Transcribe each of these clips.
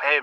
Hey,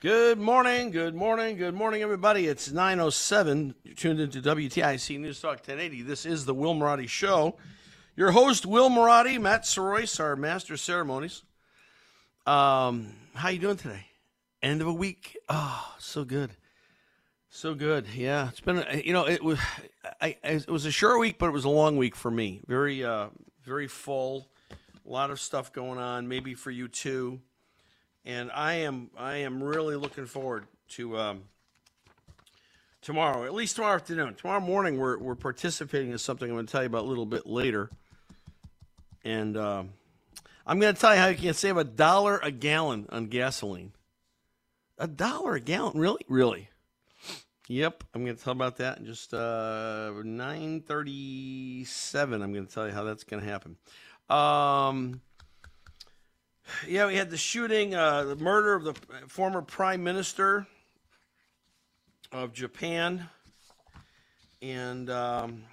Good morning, everybody. It's 9:07. You're tuned into WTIC News Talk 1080. This is the Will Marotti Show. Your host, Will Marotti, Matt Sorois, our master of ceremonies. How you doing today? End of a week. Oh, so good. Yeah, it's been. It was a short week, but it was a long week for me. Very full. A lot of stuff going on. Maybe for you too. And I am really looking forward to tomorrow, at least tomorrow afternoon. Tomorrow morning, we're participating in something I'm going to tell you about a little bit later. And I'm going to tell you how you can save $1 a gallon on gasoline. $1 a gallon, really? Really? Yep, I'm going to tell about that in just 9:37. I'm going to tell you how that's going to happen. Yeah, we had the shooting, the murder of the former prime minister of Japan. And, gun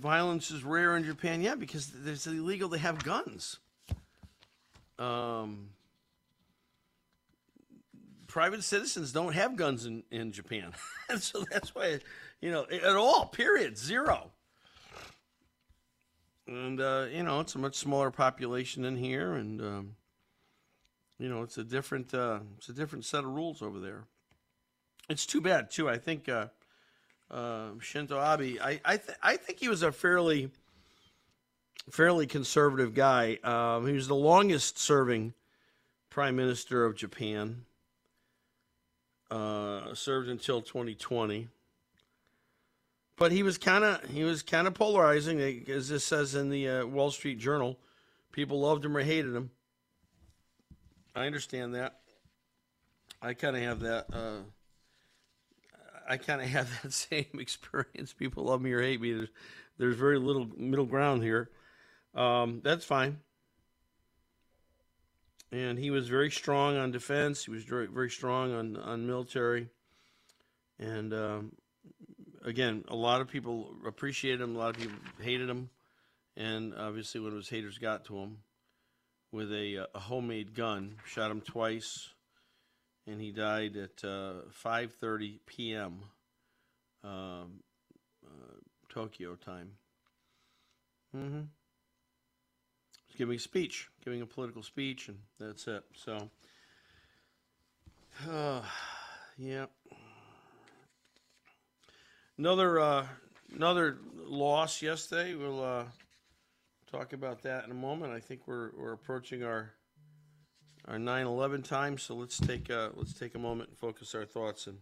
violence is rare in Japan. Yeah, because it's illegal to have guns. Private citizens don't have guns in Japan. So that's why, at all, period, zero. And, it's a much smaller population in here, and, it's a different set of rules over there. It's too bad, too. I think Shinzo Abe, I think he was a fairly conservative guy. He was the longest-serving prime minister of Japan, served until 2020. But he was kind of polarizing, as this says in the Wall Street Journal. People loved him or hated him. I understand that. I kind of have that. I kind of have that same experience. People love me or hate me. There's very little middle ground here. That's fine. And he was very strong on defense. He was very, very strong on military, and. Again, a lot of people appreciated him. A lot of people hated him. And obviously when his haters got to him with a homemade gun, shot him twice, and he died at 5:30 p.m. Tokyo time. Mm-hmm. He was giving a political speech, and that's it. So, yeah. Another loss yesterday. We'll talk about that in a moment. I think we're approaching our 9/11 time, so let's take a moment and focus our thoughts and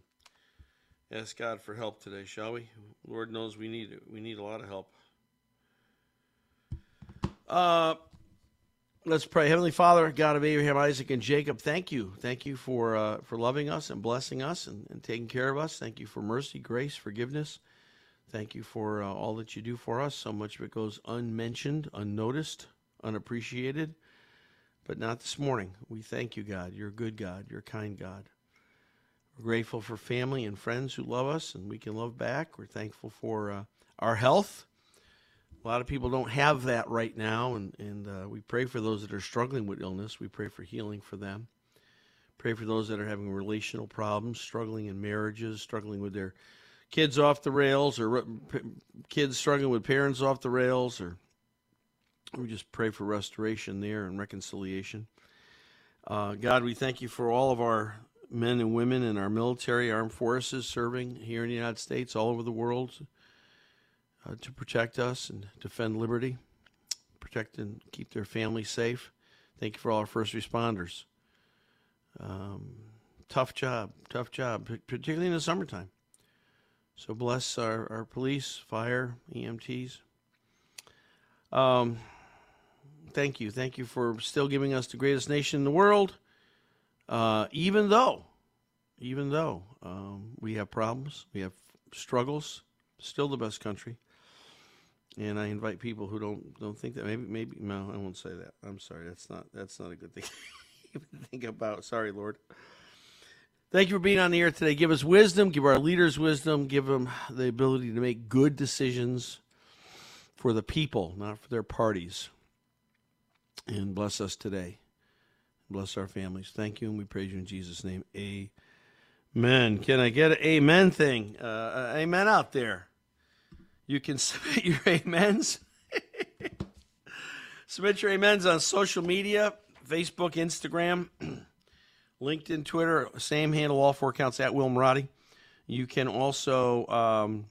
ask God for help today, shall we? Lord knows we need a lot of help. Let's pray. Heavenly Father, God of Abraham, Isaac, and Jacob, thank you. Thank you for loving us and blessing us and taking care of us. Thank you for mercy, grace, forgiveness. Thank you for all that you do for us. So much of it goes unmentioned, unnoticed, unappreciated, but not this morning. We thank you, God. You're a good God. You're a kind God. We're grateful for family and friends who love us and we can love back. We're thankful for our health. A lot of people don't have that right now, and we pray for those that are struggling with illness. We pray for healing for them. Pray for those that are having relational problems, struggling in marriages, struggling with their kids off the rails, or kids struggling with parents off the rails, or we just pray for restoration there and reconciliation. God, we thank you for all of our men and women in our military, armed forces serving here in the United States, all over the world, to protect us and defend liberty, protect and keep their families safe. Thank you for all our first responders. Tough job, particularly in the summertime. So bless our police, fire, EMTs. Thank you for still giving us the greatest nation in the world, even though we have problems, we have struggles, still the best country. And I invite people who don't think that. Maybe no, I won't say that. I'm sorry. That's not a good thing to even think about. Sorry, Lord. Thank you for being on the air today. Give us wisdom. Give our leaders wisdom. Give them the ability to make good decisions for the people, not for their parties. And bless us today. Bless our families. Thank you, and we praise you in Jesus' name. Amen. Can I get an amen thing? Amen out there. You can submit your amens. Submit your amens on social media, Facebook, Instagram, LinkedIn, Twitter, same handle, all four accounts, at Will Marotti. You can also,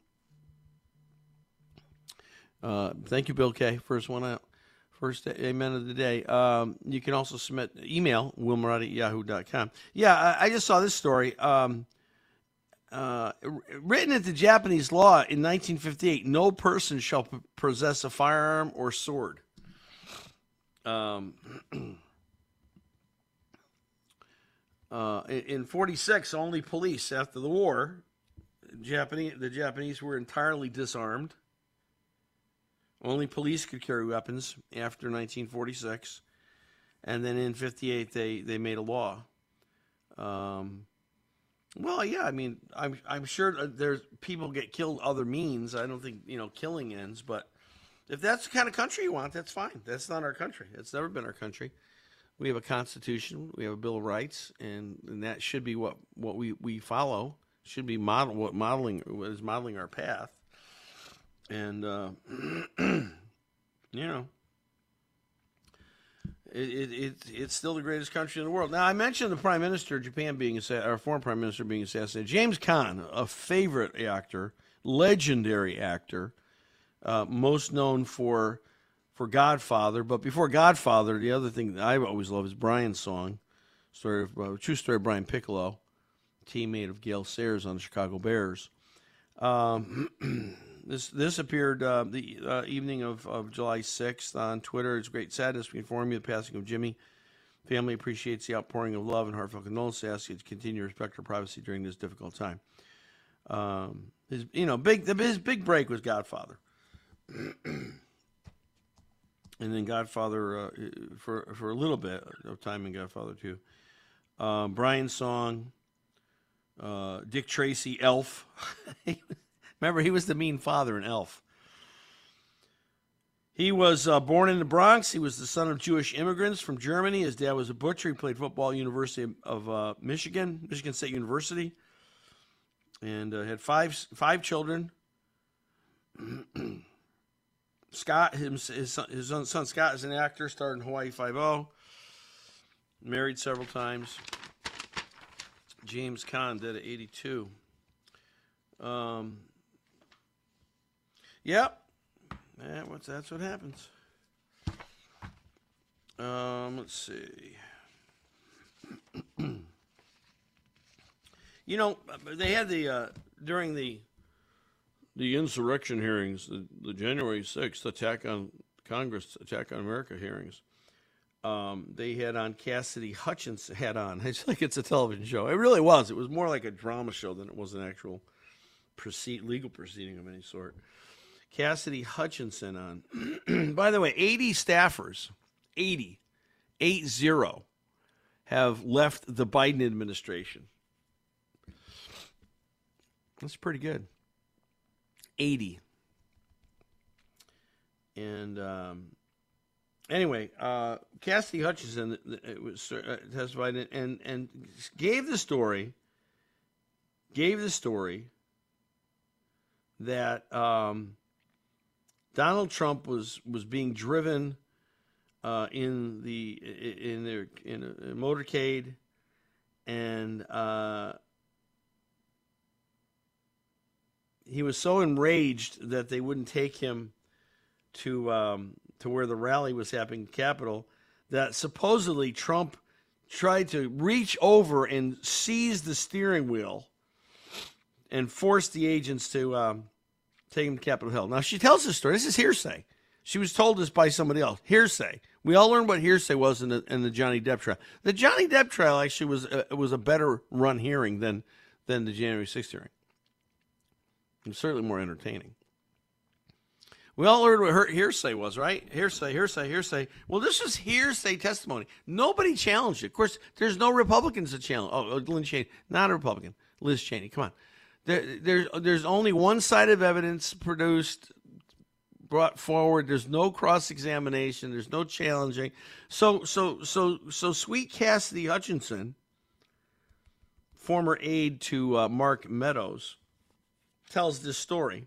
thank you, Bill K, first amen of the day. You can also submit email, willmarotti@yahoo.com. Yeah, I just saw this story. Written into Japanese law in 1958, no person shall possess a firearm or sword. In 1946, only police. After the war, the Japanese were entirely disarmed. Only police could carry weapons after 1946. And then in 1958, they made a law. Well, yeah, I mean, I'm sure there's people get killed other means. I don't think, killing ends. But if that's the kind of country you want, that's fine. That's not our country. It's never been our country. We have a Constitution, we have a Bill of Rights, and that should be what we follow. Should be modeling our path. And it's still the greatest country in the world. Now, I mentioned the Prime Minister of Japan former Prime Minister being assassinated. James Caan, a favorite actor, legendary actor, most known for Godfather, but before Godfather, the other thing that I always love is Brian's Song, true story of Brian Piccolo, teammate of Gale Sayers on the Chicago Bears. This appeared the evening of July 6th on Twitter. It's great sadness. We inform you the passing of Jimmy. Family appreciates the outpouring of love and heartfelt condolences. Ask you to continue to respect our privacy during this difficult time. His big break was Godfather. And then Godfather, for a little bit of time in Godfather 2. Brian's Song, Dick Tracy, Elf. Remember, he was the mean father in Elf. He was born in the Bronx. He was the son of Jewish immigrants from Germany. His dad was a butcher. He played football at University of Michigan State University, and had five children. Scott, his son Scott, is an actor, starred in Hawaii 5-0, married several times. James Caan, dead at 82. Yep. That's what happens. Let's see. They had during the insurrection hearings, the January 6th attack on Congress, attack on America hearings, they had on Cassidy Hutchinson. It's like it's a television show. It really was. It was more like a drama show than it was an actual legal proceeding of any sort. Cassidy Hutchinson on. By the way, 80 staffers, 80, have left the Biden administration. That's pretty good. 80. And Cassidy Hutchinson testified and gave the story that Donald Trump was being driven in a motorcade, and he was so enraged that they wouldn't take him to where the rally was happening, Capitol, that supposedly Trump tried to reach over and seize the steering wheel and force the agents to take him to Capitol Hill. Now, she tells this story. This is hearsay. She was told this by somebody else. Hearsay. We all learned what hearsay was in the Johnny Depp trial. The Johnny Depp trial actually was a better run hearing than the January 6th hearing. It was certainly more entertaining. We all learned what her hearsay was, right? Hearsay. Well, this is hearsay testimony. Nobody challenged it. Of course, there's no Republicans that challenge. Oh, Liz Cheney, not a Republican. Liz Cheney, come on. There's only one side of evidence produced, brought forward. There's no cross-examination. There's no challenging. So sweet Cassidy Hutchinson, former aide to Mark Meadows, tells this story.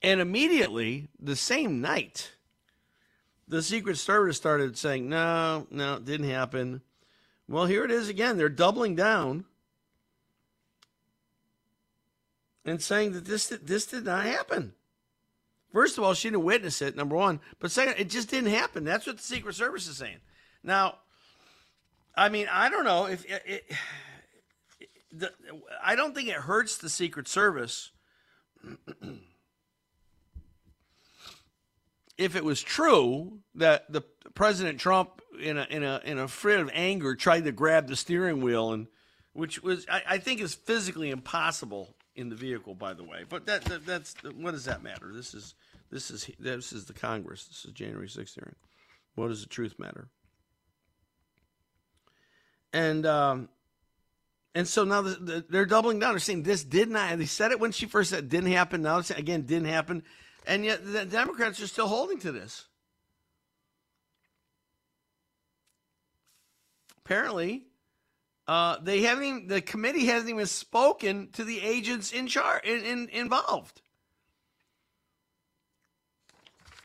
And immediately, the same night, the Secret Service started saying, no, it didn't happen. Well, here it is again. They're doubling down and saying that this did not happen. First of all, she didn't witness it, number one. But second, it just didn't happen. That's what the Secret Service is saying. Now, I mean, I don't know. I don't think it hurts the Secret Service if it was true that the President Trump, in a fit of anger, tried to grab the steering wheel, and which was I think is physically impossible in the vehicle, by the way. But that's what does that matter? This is the Congress. This is January 6th hearing. What does the truth matter? And so now they're doubling down. They're saying this did not. They said it when she first said it didn't happen. Now it's again didn't happen. And yet the Democrats are still holding to this. Apparently, they haven't. The committee hasn't even spoken to the agents in charge, involved.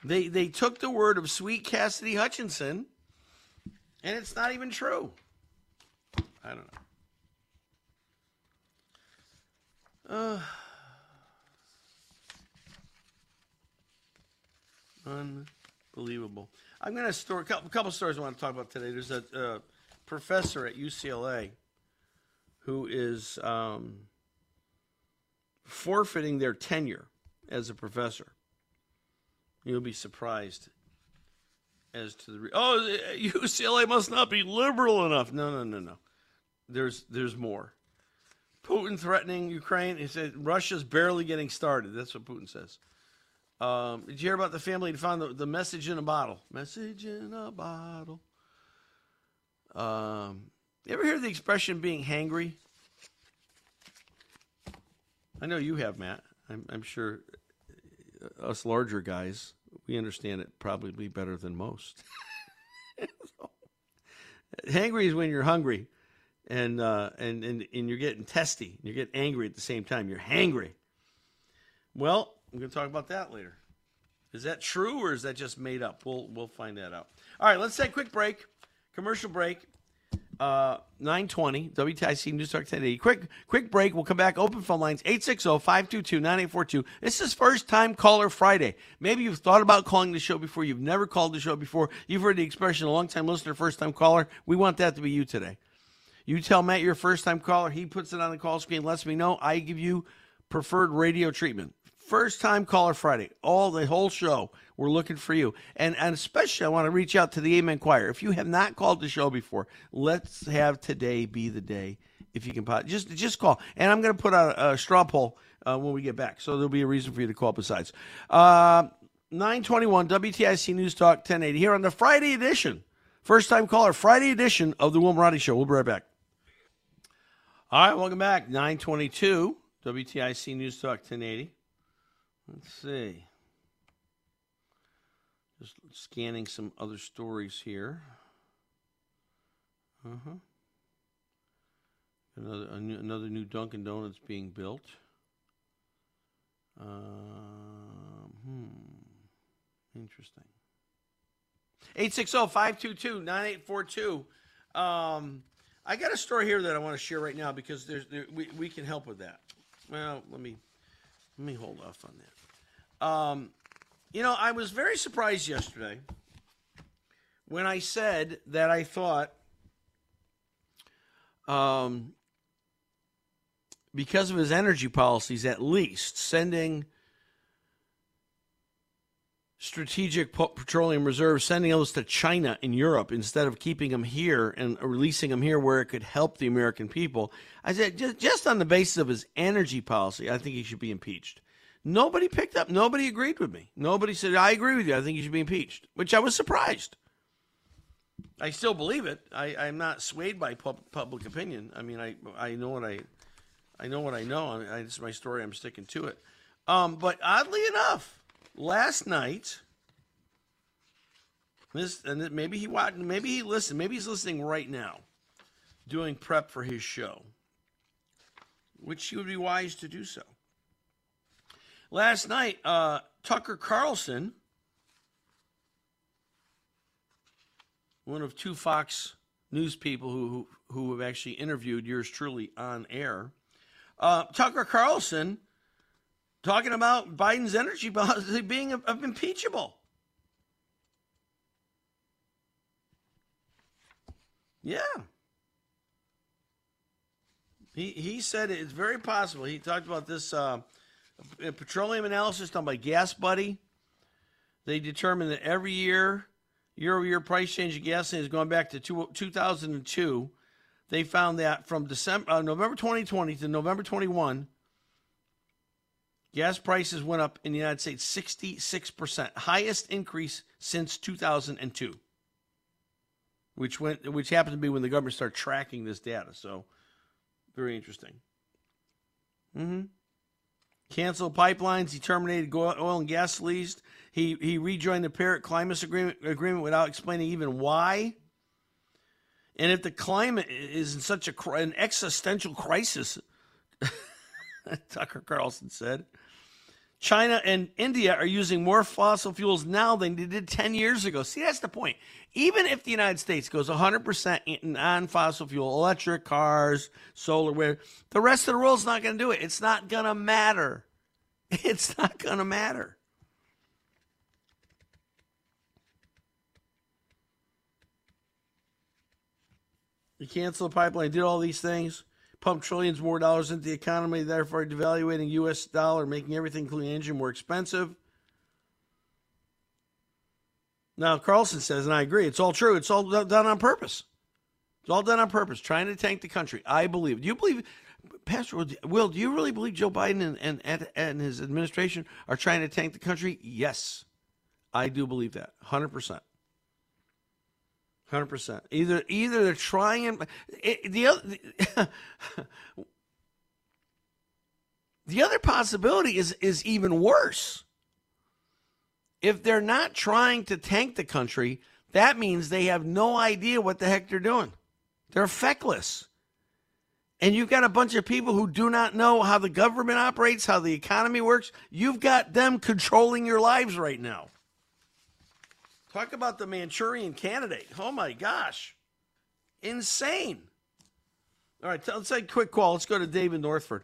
They took the word of sweet Cassidy Hutchinson, and it's not even true. I don't know. Unbelievable. I'm going to store a couple stories I want to talk about today. There's a professor at UCLA who is forfeiting their tenure as a professor. You'll be surprised as to the UCLA must not be liberal enough. No. There's more. Putin threatening Ukraine. He said Russia's barely getting started. That's what Putin says. Did you hear about the family who found the message in a bottle? Message in a bottle. You ever hear the expression being hangry? I know you have, Matt. I'm sure us larger guys, we understand it probably better than most. Hangry is when you're hungry and you're getting testy. You're getting angry at the same time. You're hangry. Well, we're going to talk about that later. Is that true or is that just made up? We'll find that out. All right, let's take a quick break, commercial break, 9:20, WTIC News Talk 1080. Quick break. We'll come back. Open phone lines, 860-522-9842. This is First Time Caller Friday. Maybe you've thought about calling the show before. You've never called the show before. You've heard the expression, a long-time listener, first-time caller. We want that to be you today. You tell Matt you're a first-time caller. He puts it on the call screen, lets me know. I give you preferred radio treatment. First Time Caller Friday, the whole show, we're looking for you. And especially I want to reach out to the Amen Choir. If you have not called the show before, let's have today be the day. If you can, just call. And I'm going to put out a straw poll when we get back, so there'll be a reason for you to call besides. 921 WTIC News Talk 1080 here on the Friday edition, First Time Caller Friday edition of the Will Marotti Show. We'll be right back. All right, welcome back. 922 WTIC News Talk 1080. Let's see. Just scanning some other stories here. Another new Dunkin' Donuts being built. Interesting. 860-522-9842. I got a story here that I want to share right now because we can help with that. Well, let me hold off on that. I was very surprised yesterday when I said that I thought because of his energy policies, at least sending strategic petroleum reserves, sending those to China and Europe instead of keeping them here and releasing them here where it could help the American people. I said, just on the basis of his energy policy, I think he should be impeached. Nobody picked up. Nobody agreed with me. Nobody said, I agree with you. I think you should be impeached, which I was surprised. I still believe it. I'm not swayed by public opinion. I mean, I know what I know what I know. It's my story. I'm sticking to it. But oddly enough, last night, maybe he watched. Maybe he listened. Maybe he's listening right now, doing prep for his show, which he would be wise to do so. Last night, Tucker Carlson, one of two Fox News people who have actually interviewed yours truly on air, Tucker Carlson, talking about Biden's energy policy being impeachable. Yeah. He said it's very possible. He talked about this petroleum analysis done by Gas Buddy. They determined that every year-over-year price change of gasoline is going back to 2002. They found that from November 2020 to November 21, gas prices went up in the United States 66%, highest increase since 2002, which happened to be when the government started tracking this data. So, very interesting. Canceled pipelines. He terminated oil and gas lease. He rejoined the Paris Climate Agreement without explaining even why. And if the climate is in such an existential crisis, Tucker Carlson said, China and India are using more fossil fuels now than they did 10 years ago. See, that's the point. Even if the United States goes 100% non-fossil fuel, electric cars, solar, whatever, the rest of the world's not going to do it. It's not going to matter. It's not going to matter. You cancel the pipeline, did all these things, pump trillions more dollars into the economy, therefore devaluating U.S. dollar, making everything, including energy, more expensive. Now, Carlson says, and I agree, it's all true. It's all done on purpose. It's all done on purpose, trying to tank the country. I believe. Do you believe, Pastor Will, do you really believe Joe Biden and his administration are trying to tank the country? Yes, I do believe that, 100%. 100%. Either they're trying and the other possibility is even worse. If they're not trying to tank the country, that means they have no idea what the heck they're doing. They're feckless. And you've got a bunch of people who do not know how the government operates, how the economy works. You've got them controlling your lives right now. Talk about the Manchurian Candidate. Oh, my gosh. Insane. All right, let's take a quick call. Let's go to Dave in Northford.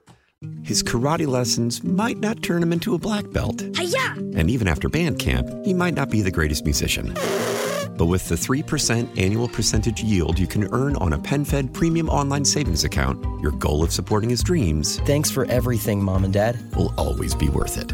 His karate lessons might not turn him into a black belt. Hi-ya! And even after band camp, he might not be the greatest musician. But with the 3% annual percentage yield you can earn on a PenFed premium online savings account, your goal of supporting his dreams... Thanks for everything, Mom and Dad. ...will always be worth it.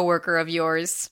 of yours.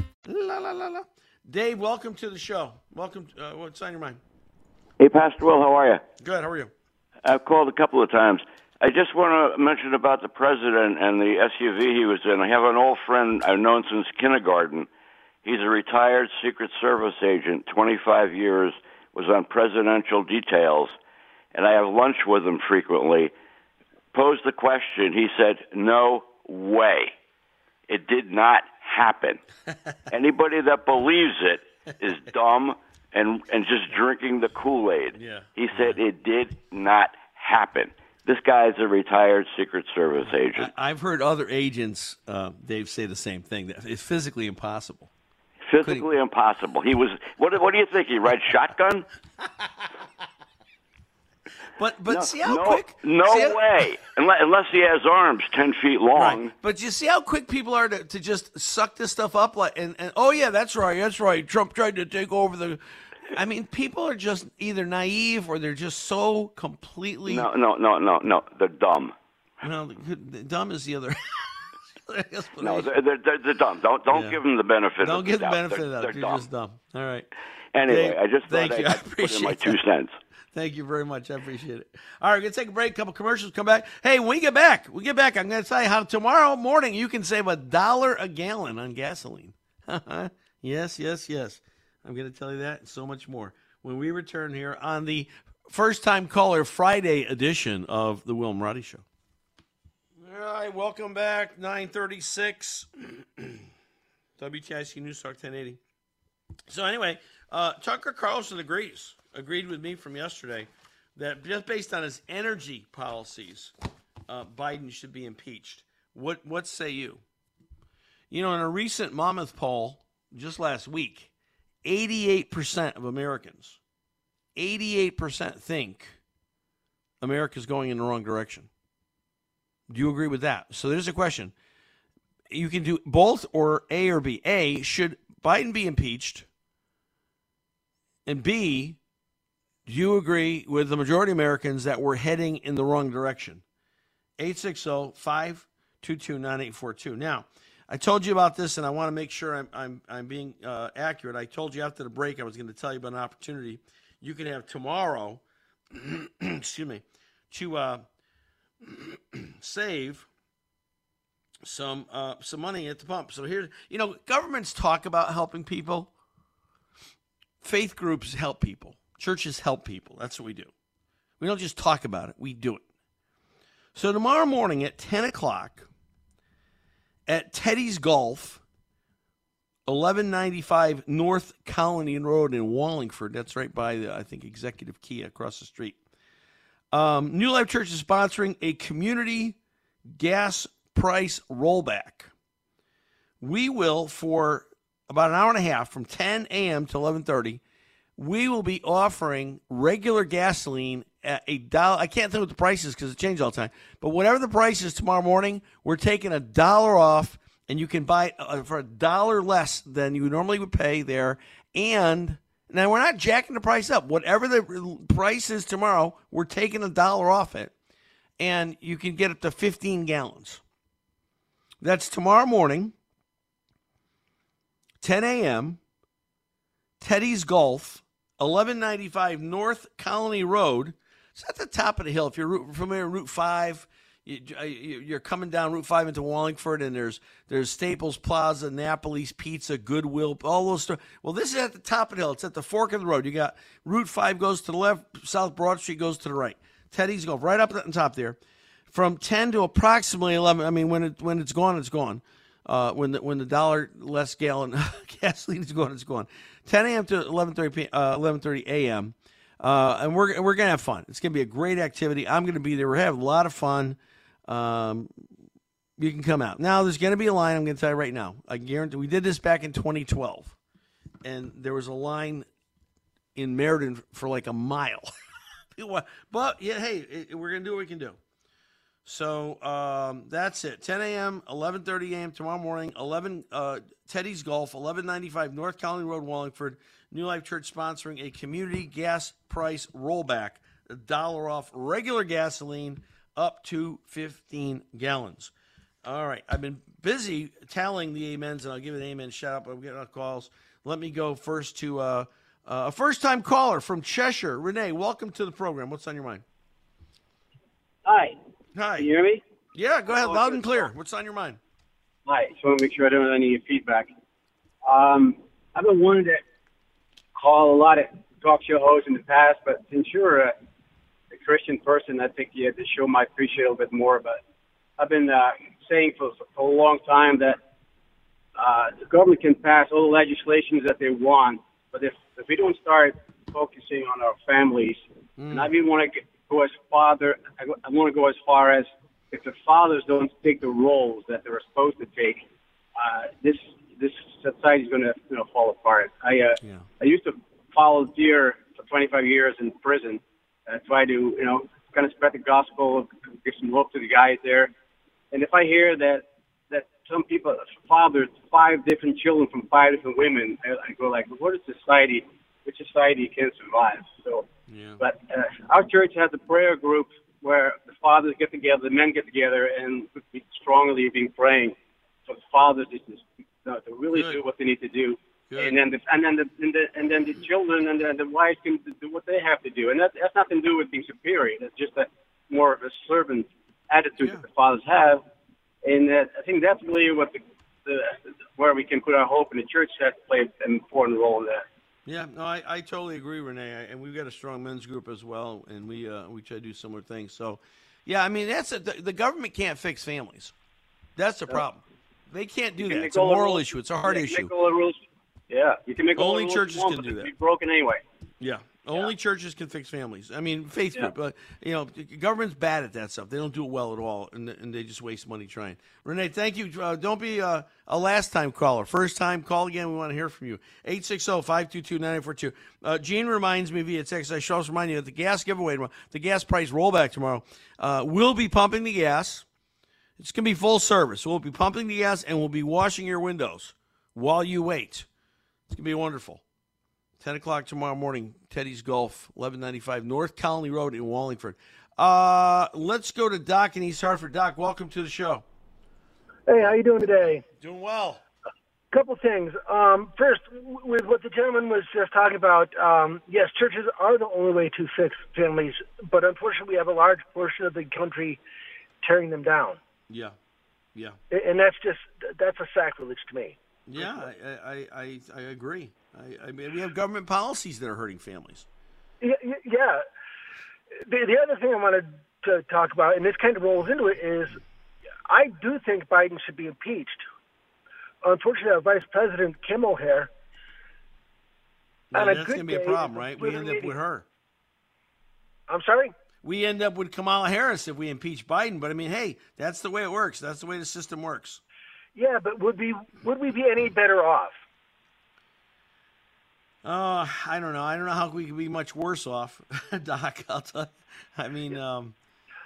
La, la, la, la. Dave, welcome to the show. Welcome. What's on your mind? Hey, Pastor Will, how are you? Good. How are you? I've called a couple of times. I just want to mention about the president and the SUV he was in. I have an old friend I've known since kindergarten. He's a retired Secret Service agent, 25 years, was on Presidential Details, and I have lunch with him frequently. Posed the question. He said, no way. It did not happen. Anybody that believes it is dumb and just drinking the Kool-Aid. Yeah. He said it did not happen. This guy is a retired Secret Service agent. I've heard other agents, Dave, say the same thing. That it's physically impossible. Physically impossible. He was. What do you think? He rides shotgun? But no, see how quick? No way. Unless he has arms 10 feet long. Right. But you see how quick people are to just suck this stuff up? That's right. Trump tried to take over the... I mean, people are just either naive or they're just so completely... No. They're dumb. No, dumb is the other... No, they're dumb. Don't give them the benefit of the doubt. Don't give them the benefit of the doubt. They're just dumb. All right. Anyway, I just thought I could put in my 2 cents. Thank you very much. I appreciate it. All right, we're going to take a break, a couple commercials, come back. Hey, when we get back, I'm going to tell you how tomorrow morning you can save $1 a gallon on gasoline. Yes. I'm going to tell you that and so much more when we return here on the first-time caller Friday edition of the Will Marotti Show. All right, welcome back, 9:36, WTIC News Talk 1080. So anyway, Tucker Carlson agreed with me from yesterday that just based on his energy policies, Biden should be impeached. What say you? You know, in a recent Monmouth poll just last week, 88% of Americans, 88% think America's going in the wrong direction. Do you agree with that? So there's a question. You can do both or A or B. A, should Biden be impeached? And B, do you agree with the majority of Americans that we're heading in the wrong direction? 860-522-9842. Now, I told you about this, and I want to make sure I'm being accurate. I told you after the break I was going to tell you about an opportunity you can have tomorrow, excuse me, to save some money at the pump. So here's, governments talk about helping people. Faith groups help people. Churches help people. That's what we do. We don't just talk about it. We do it. So tomorrow morning at 10 o'clock at Teddy's Golf, 1195 North Colony Road in Wallingford. That's right by the, I think, Executive Key across the street. New Life Church is sponsoring a community gas price rollback. We will, for about an hour and a half, from 10 a.m. to 11:30, we will be offering regular gasoline at $1. I can't think what the price is because it changes all the time. But whatever the price is tomorrow morning, we're taking $1 off, and you can buy for $1 less than you normally would pay there. And now we're not jacking the price up. Whatever the price is tomorrow, we're taking $1 off it, and you can get up to 15 gallons. That's tomorrow morning, 10 a.m., Teddy's Golf, 1195 North Colony Road. It's at the top of the hill. If you're familiar with Route 5, you're coming down Route 5 into Wallingford, and there's Staples Plaza, Napoli's Pizza, Goodwill, all those stores. Well, this is at the top of the hill. It's at the fork of the road. You got Route 5 goes to the left, South Broad Street goes to the right. Teddy's Golf, right up on top there. From 10 to approximately 11, I mean, when it's gone, it's gone. When the $1 less gallon gasoline is gone, it's gone. 10 a.m. to 11:30 a.m. And we're gonna have fun. It's gonna be a great activity. I'm gonna be there. We're having a lot of fun. You can come out. Now, there's going to be a line, I'm going to tell you right now. I guarantee we did this back in 2012, and there was a line in Meriden for like a mile. But, yeah, hey, we're going to do what we can do. So that's it. 10 a.m., 11:30 a.m. tomorrow morning, Teddy's Golf, 1195 North Colony Road, Wallingford. New Life Church sponsoring a community gas price rollback, $1 off regular gasoline up to 15 gallons. All right. I've been busy tallying the amens, and I'll give an amen shout-out, but I'm getting out calls. Let me go first to a first-time caller from Cheshire. Renee, welcome to the program. What's on your mind? Hi. Can you hear me? Yeah, go ahead. Loud and clear. What's on your mind? Hi. Just want to make sure I don't have any feedback. I've been wanting to call a lot of talk show hosts in the past, but since you're a Christian person, I think you had to show my appreciation a little bit more, but I've been saying for a long time that the government can pass all the legislations that they want, but if we don't start focusing on our families, and I even want to go as father, I want to go as far as if the fathers don't take the roles that they're supposed to take, this society is going to fall apart. I used to volunteer for 25 years in prison, try to kind of spread the gospel, give some hope to the guys there. And if I hear that some people fathered 5 different children from 5 different women, I go like, what is society? Which society can survive? So, yeah. But our church has a prayer group where the fathers get together, the men get together, and we strongly been praying for the fathers to really do what they need to do, and then the children and the wives can do what they have to do, and that's nothing to do with being superior. That's just more of a servant attitude that the fathers have, and I think that's really what where we can put our hope, and the church has to play an important role in that. Yeah, no, I totally agree, Renee, and we've got a strong men's group as well, and we try to do similar things. So, yeah, I mean, the government can't fix families. That's the problem. They can't do that. It's a moral issue. It's a hard issue. Yeah, you can make all the rules. Only churches can do that. It's broken anyway. Yeah. Only churches can fix families. I mean, faith group, but government's bad at that stuff. They don't do it well at all, and they just waste money trying. Renee, thank you. Don't be a last-time caller. First-time, call again. We want to hear from you. 860-522-9842. Gene reminds me via text, I should also remind you that the gas giveaway tomorrow, the gas price rollback tomorrow, we'll be pumping the gas. It's going to be full service. We'll be pumping the gas, and we'll be washing your windows while you wait. It's going to be wonderful. 10 o'clock tomorrow morning, Teddy's Golf, 1195 North Colony Road in Wallingford. Let's go to Doc in East Hartford. Doc, welcome to the show. Hey, how you doing today? Doing well. A couple things. First, with what the gentleman was just talking about, yes, churches are the only way to fix families, but unfortunately we have a large portion of the country tearing them down. Yeah. And that's a sacrilege to me. Yeah, I agree. I mean, we have government policies that are hurting families. Yeah. The other thing I wanted to talk about, and this kind of rolls into it, is I do think Biden should be impeached. Unfortunately, our Vice President, Kim O'Hare. Well, that's going to be a problem, right? We end up with her. I'm sorry? We end up with Kamala Harris if we impeach Biden. But, I mean, hey, that's the way it works. That's the way the system works. Yeah, but would we be any better off? I don't know. I don't know how we could be much worse off, Doc. I'll tell you. I mean,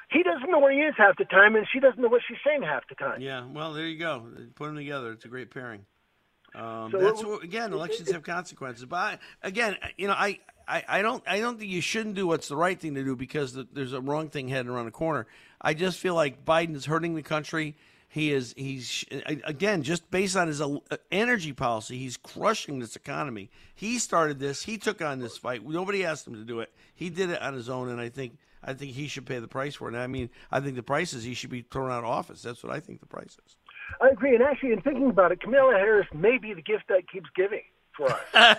he doesn't know where he is half the time, and she doesn't know what she's saying half the time. Yeah, well, there you go. Put them together. It's a great pairing. Again, elections have consequences. But I don't think you shouldn't do what's the right thing to do because there's a wrong thing heading around the corner. I just feel like Biden is hurting the country. He's again, just based on his energy policy, he's crushing this economy. He started this. He took on this fight. Nobody asked him to do it. He did it on his own, and I think he should pay the price for it. And I mean, I think the price is he should be thrown out of office. That's what I think the price is. I agree. And actually, in thinking about it, Kamala Harris may be the gift that keeps giving for us.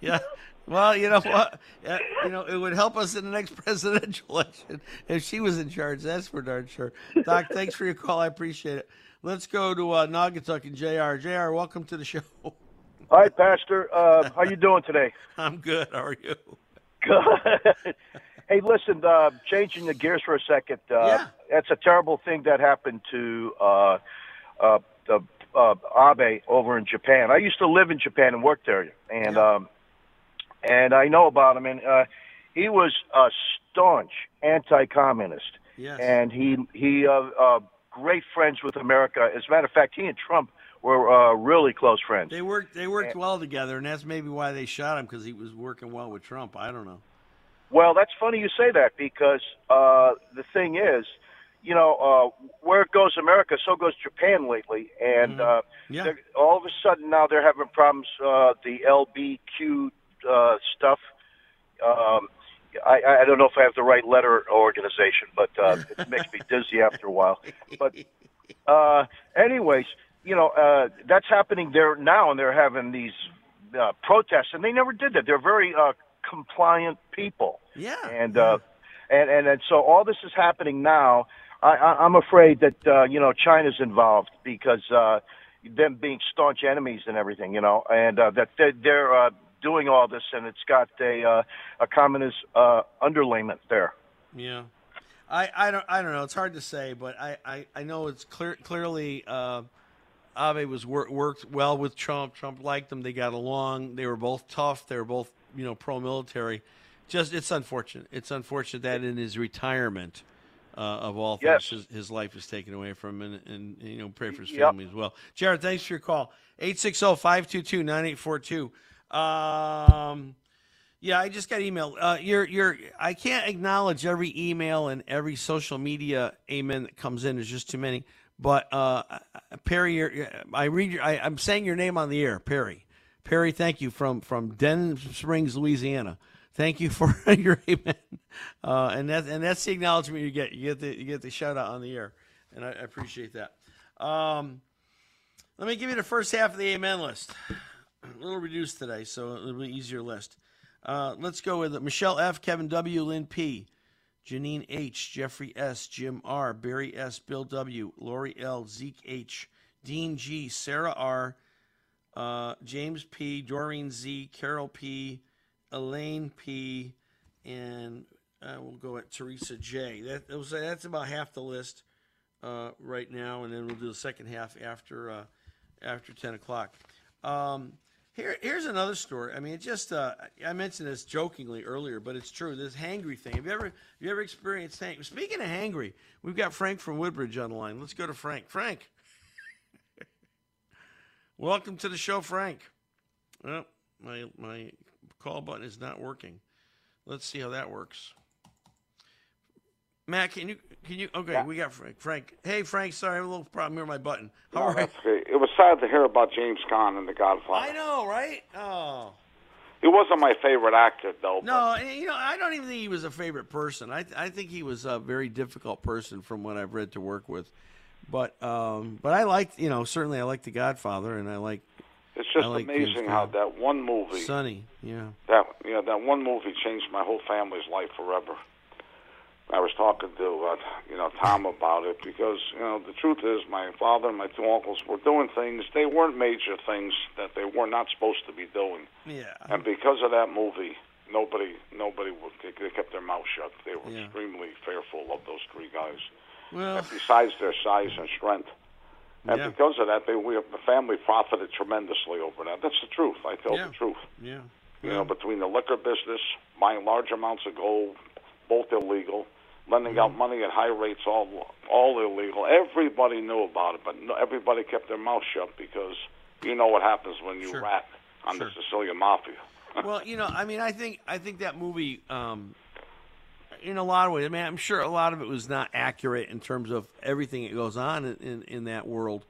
Yeah. Well, you know what? It would help us in the next presidential election if she was in charge. That's for darn sure. Doc, thanks for your call. I appreciate it. Let's go to Naugatuck and JR. JR, welcome to the show. Hi, Pastor. How you doing today? I'm good. How are you? Good. Hey, listen, changing the gears for a second, that's a terrible thing that happened to Abe over in Japan. I used to live in Japan and work there, and I know about him, and he was a staunch anti-communist, and he great friends with America. As a matter of fact, he and Trump were really close friends. They worked well together, and that's maybe why they shot him, because he was working well with Trump. I don't know. Well, that's funny you say that, because the thing is, you know, where it goes America, so goes Japan lately. And all of a sudden now they're having problems, the LBQ stuff. I don't know if I have the right letter or organization, but it makes me dizzy after a while. But anyways, you know, that's happening there now, and they're having these protests, and they never did that. They're very compliant people. Yeah. And so all this is happening now. I'm afraid that, you know, China's involved, because them being staunch enemies and everything, you know, and that they're doing all this, and it's got a communist underlayment there. Yeah. I don't know. It's hard to say, but I know it's clearly Abe worked well with Trump. Trump liked them. They got along. They were both tough. They were both, you know, pro-military. Just, it's unfortunate. It's unfortunate that in his retirement, of all things, his life is taken away from him, and you know, pray for his family as well. Jared, thanks for your call. 860-522-9842. Yeah, I just got emailed. I can't acknowledge every email and every social media amen that comes in. There's just too many. But Perry, I'm saying your name on the air, Perry. Perry, thank you from Den Springs, Louisiana. Thank you for your amen, and that's the acknowledgement you get. You get the shout out on the air, and I appreciate that. Let me give you the first half of the amen list. A little reduced today, so it'll be an easier list. Let's go with it. Michelle F, Kevin W, Lynn P, Janine H, Jeffrey S, Jim R, Barry S, Bill W, Lori L, Zeke H, Dean G, Sarah R, James P, Doreen Z, Carol P, Elaine P, and we'll go at Teresa J. That's about half the list right now, and then we'll do the second half after 10 o'clock. Here's another story. I mean, it just I mentioned this jokingly earlier, but it's true. This hangry thing. Have you ever experienced hangry? Speaking of hangry, we've got Frank from Woodbridge on the line. Let's go to Frank. Frank, welcome to the show, Frank. Well, my call button is not working. Let's see how that works. Matt, can you? Okay, yeah. We got Frank. Frank, hey Frank, sorry, I have a little problem here with my button. All right. It was sad to hear about James Caan and The Godfather. I know, right? Oh, he wasn't my favorite actor, though. No, you know, I don't even think he was a favorite person. I think he was a very difficult person, from what I've read, to work with. But I liked, you know, certainly I liked The Godfather, and I liked. It's just amazing how that one movie, Sonny, that one movie changed my whole family's life forever. I was talking to Tom about it, because you know the truth is my father and my two uncles were doing things. They weren't major things that they were not supposed to be doing. Yeah. And because of that movie, nobody would. They kept their mouth shut. They were extremely fearful of those three guys. Well, and besides their size and strength. And because of that, the family profited tremendously over that. That's the truth. I tell the truth. Yeah. You know, between the liquor business, buying large amounts of gold, both illegal, lending out money at high rates, all illegal. Everybody knew about it, but everybody kept their mouth shut, because you know what happens when you rat on the Sicilian Mafia. Well, you know, I mean, I think that movie, in a lot of ways, I mean, I'm sure a lot of it was not accurate in terms of everything that goes on in that world,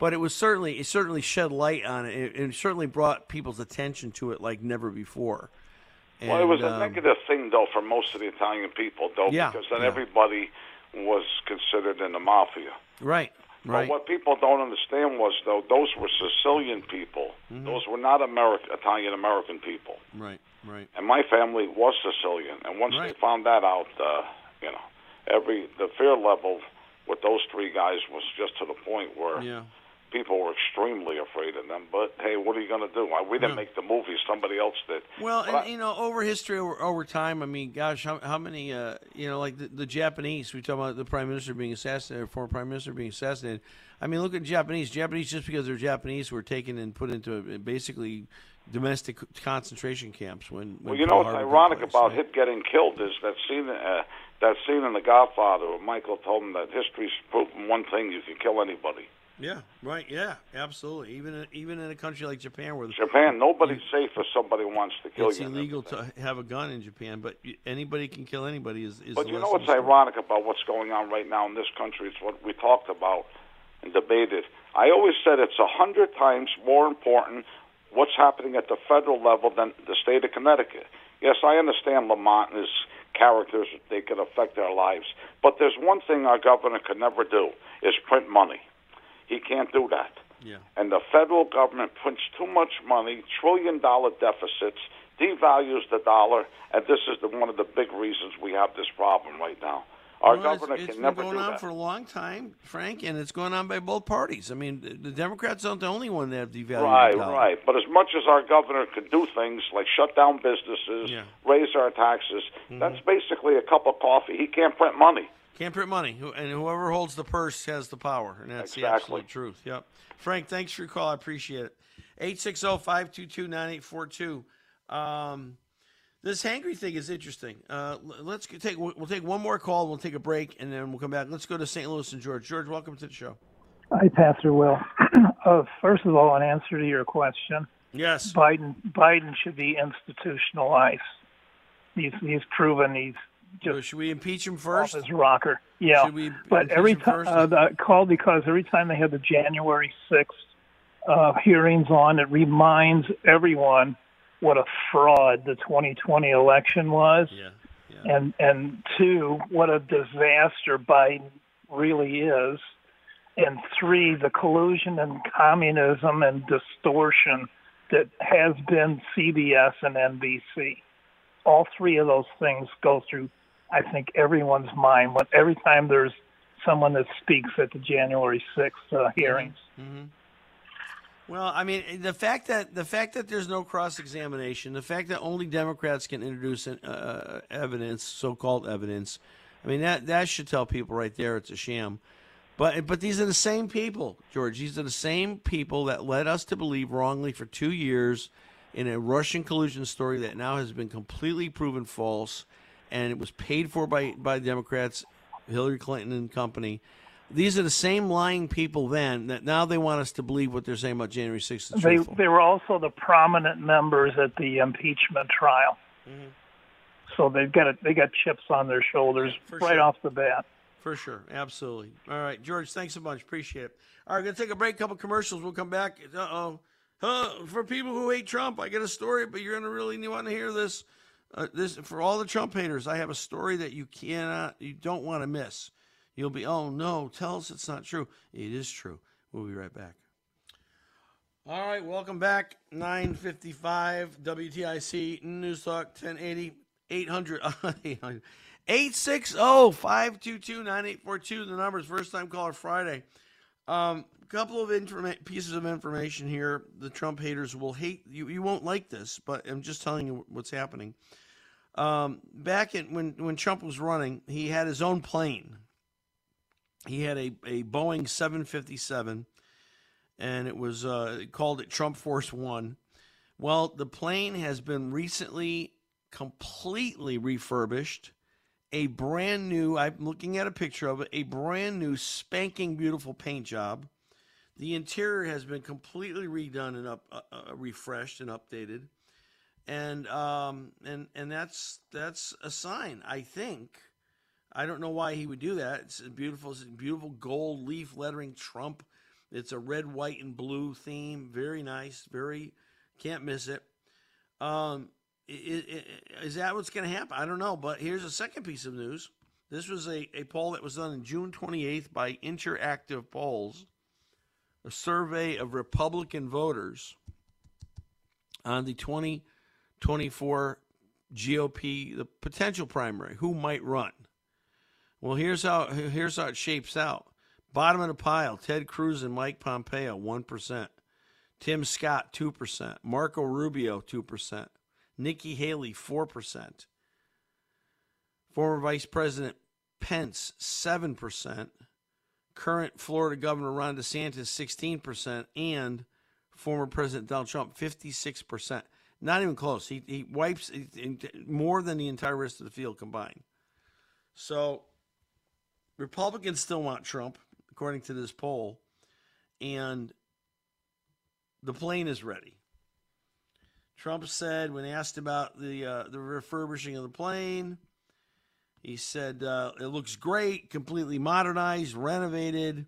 but it certainly shed light on it, and it certainly brought people's attention to it like never before. And, well, it was a negative thing, though, for most of the Italian people, though, because then everybody was considered in the mafia. Right. But what people don't understand was, though, those were Sicilian people. Mm-hmm. Those were not Italian-American people. Right. And my family was Sicilian. And once they found that out, you know, the fear level with those three guys was just to the point where people were extremely afraid of them. But, hey, what are you going to do? We didn't make the movie. Somebody else did. Well, and, over history, over time, I mean, gosh, how many, like the Japanese, we talk about the prime minister being assassinated, former prime minister being assassinated. I mean, look at Japanese. Japanese, just because they're Japanese, were taken and put into basically domestic concentration camps. Well, you know what's ironic about him getting killed is that scene in The Godfather where Michael told him that history's proven one thing: you can kill anybody. Yeah, right. Yeah, absolutely. Even in a country like Japan, where nobody's safe if somebody wants to kill you. It's illegal to have a gun in Japan, but anybody can kill anybody. But you know what's ironic about what's going on right now in this country? It's what we talked about and debated. I always said it's 100 times more important what's happening at the federal level than the state of Connecticut. Yes, I understand Lamont and his characters, they could affect their lives. But there's one thing our governor could never do, is print money. He can't do that. Yeah. And the federal government prints too much money, trillion-dollar deficits, devalues the dollar, and this is one of the big reasons we have this problem right now. Our governor can never do that. It's been going on for a long time, Frank, and it's going on by both parties. I mean, the Democrats aren't the only one that have devalued the dollar. Right. But as much as our governor could do things like shut down businesses, raise our taxes, that's basically a cup of coffee. He can't print money. Can't print money. And whoever holds the purse has the power, and that's the absolute truth. Yep. Frank, thanks for your call. I appreciate it. 860-522-9842. This hangry thing is interesting. We'll take one more call. We'll take a break, and then we'll come back. Let's go to St. Louis and George. George, welcome to the show. Hi, Pastor Will. First of all, in answer to your question, yes, Biden should be institutionalized. He's proven he's just. So should we impeach him first? Off his rocker, yeah. Should we but every time call because every time they had the January 6th hearings on, it reminds everyone what a fraud the 2020 election was, and two, what a disaster Biden really is, and three, the collusion and communism and distortion that has been CBS and NBC. All three of those things go through, I think, everyone's mind every time there's someone that speaks at the January 6th hearings. Mm-hmm. Well, I mean, the fact that there's no cross-examination, the fact that only Democrats can introduce evidence, so-called evidence, I mean, that should tell people right there it's a sham. But these are the same people, George. These are the same people that led us to believe wrongly for 2 years in a Russian collusion story that now has been completely proven false, and it was paid for by Democrats, Hillary Clinton and company. These are the same lying people then that now they want us to believe what they're saying about January 6th. They were also the prominent members at the impeachment trial. Mm-hmm. So they got chips on their shoulders off the bat. For sure. Absolutely. All right, George, thanks so much. Appreciate it. All right, going to take a break, couple commercials. We'll come back. For people who hate Trump, I get a story, but you're going to really want to hear this. This for all the Trump haters, I have a story that you don't want to miss. You'll be, oh, no, tell us it's not true. It is true. We'll be right back. All right, welcome back. 955 WTIC News Talk 1080 800 860-522-9842. The numbers, first time caller Friday. Couple of pieces of information here. The Trump haters will hate you. You won't like this, but I'm just telling you what's happening. Back when Trump was running, he had his own plane. He had a Boeing 757, and it was called it Trump Force One. Well, the plane has been recently completely refurbished. A brand new, I'm looking at a picture of it, a brand new spanking beautiful paint job. The interior has been completely redone and refreshed and updated. And that's a sign, I think. I don't know why he would do that. It's a beautiful gold leaf lettering Trump. It's a red, white, and blue theme. Very nice. Can't miss it. Is that what's going to happen? I don't know. But here's a second piece of news. This was a poll that was done on June 28th by Interactive Polls, a survey of Republican voters on the 2024 GOP, the potential primary, who might run. Well, here's how it shapes out. Bottom of the pile, Ted Cruz and Mike Pompeo, 1%. Tim Scott, 2%. Marco Rubio, 2%. Nikki Haley, 4%. Former Vice President Pence, 7%. Current Florida Governor Ron DeSantis, 16%. And former President Donald Trump, 56%. Not even close. He wipes more than the entire rest of the field combined. So Republicans still want Trump, according to this poll. And the plane is ready. Trump said, when asked about the refurbishing of the plane, he said, it looks great, completely modernized, renovated,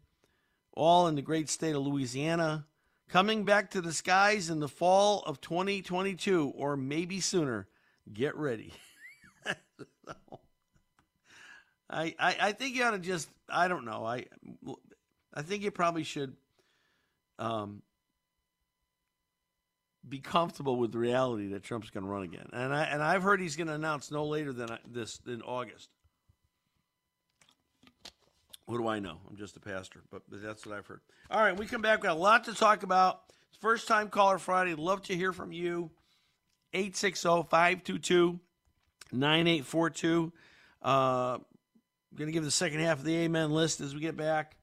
all in the great state of Louisiana. Coming back to the skies in the fall of 2022, or maybe sooner. Get ready. I think you ought to just, I don't know. I think you probably should be comfortable with the reality that Trump's going to run again. And I've heard he's going to announce no later than this in August. What do I know? I'm just a pastor, but that's what I've heard. All right, we come back. We've got a lot to talk about. It's First Time Caller Friday. Love to hear from you. 860-522-9842. I'm going to give the second half of the Amen list as we get back.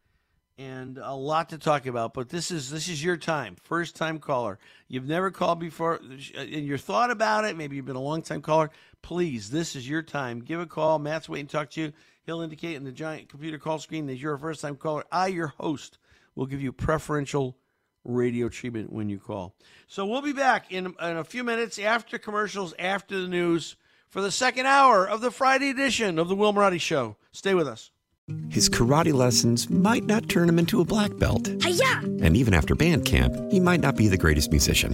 And a lot to talk about, but this is your time. First time caller. You've never called before, and you're thought about it. Maybe you've been a long time caller. Please, this is your time. Give a call. Matt's waiting to talk to you. He'll indicate in the giant computer call screen that you're a first time caller. I, your host, will give you preferential radio treatment when you call. So we'll be back in a few minutes after commercials, after the news, for the second hour of the Friday edition of the Will Marotti Show. Stay with us. His karate lessons might not turn him into a black belt. Hi-ya! And even after band camp, he might not be the greatest musician.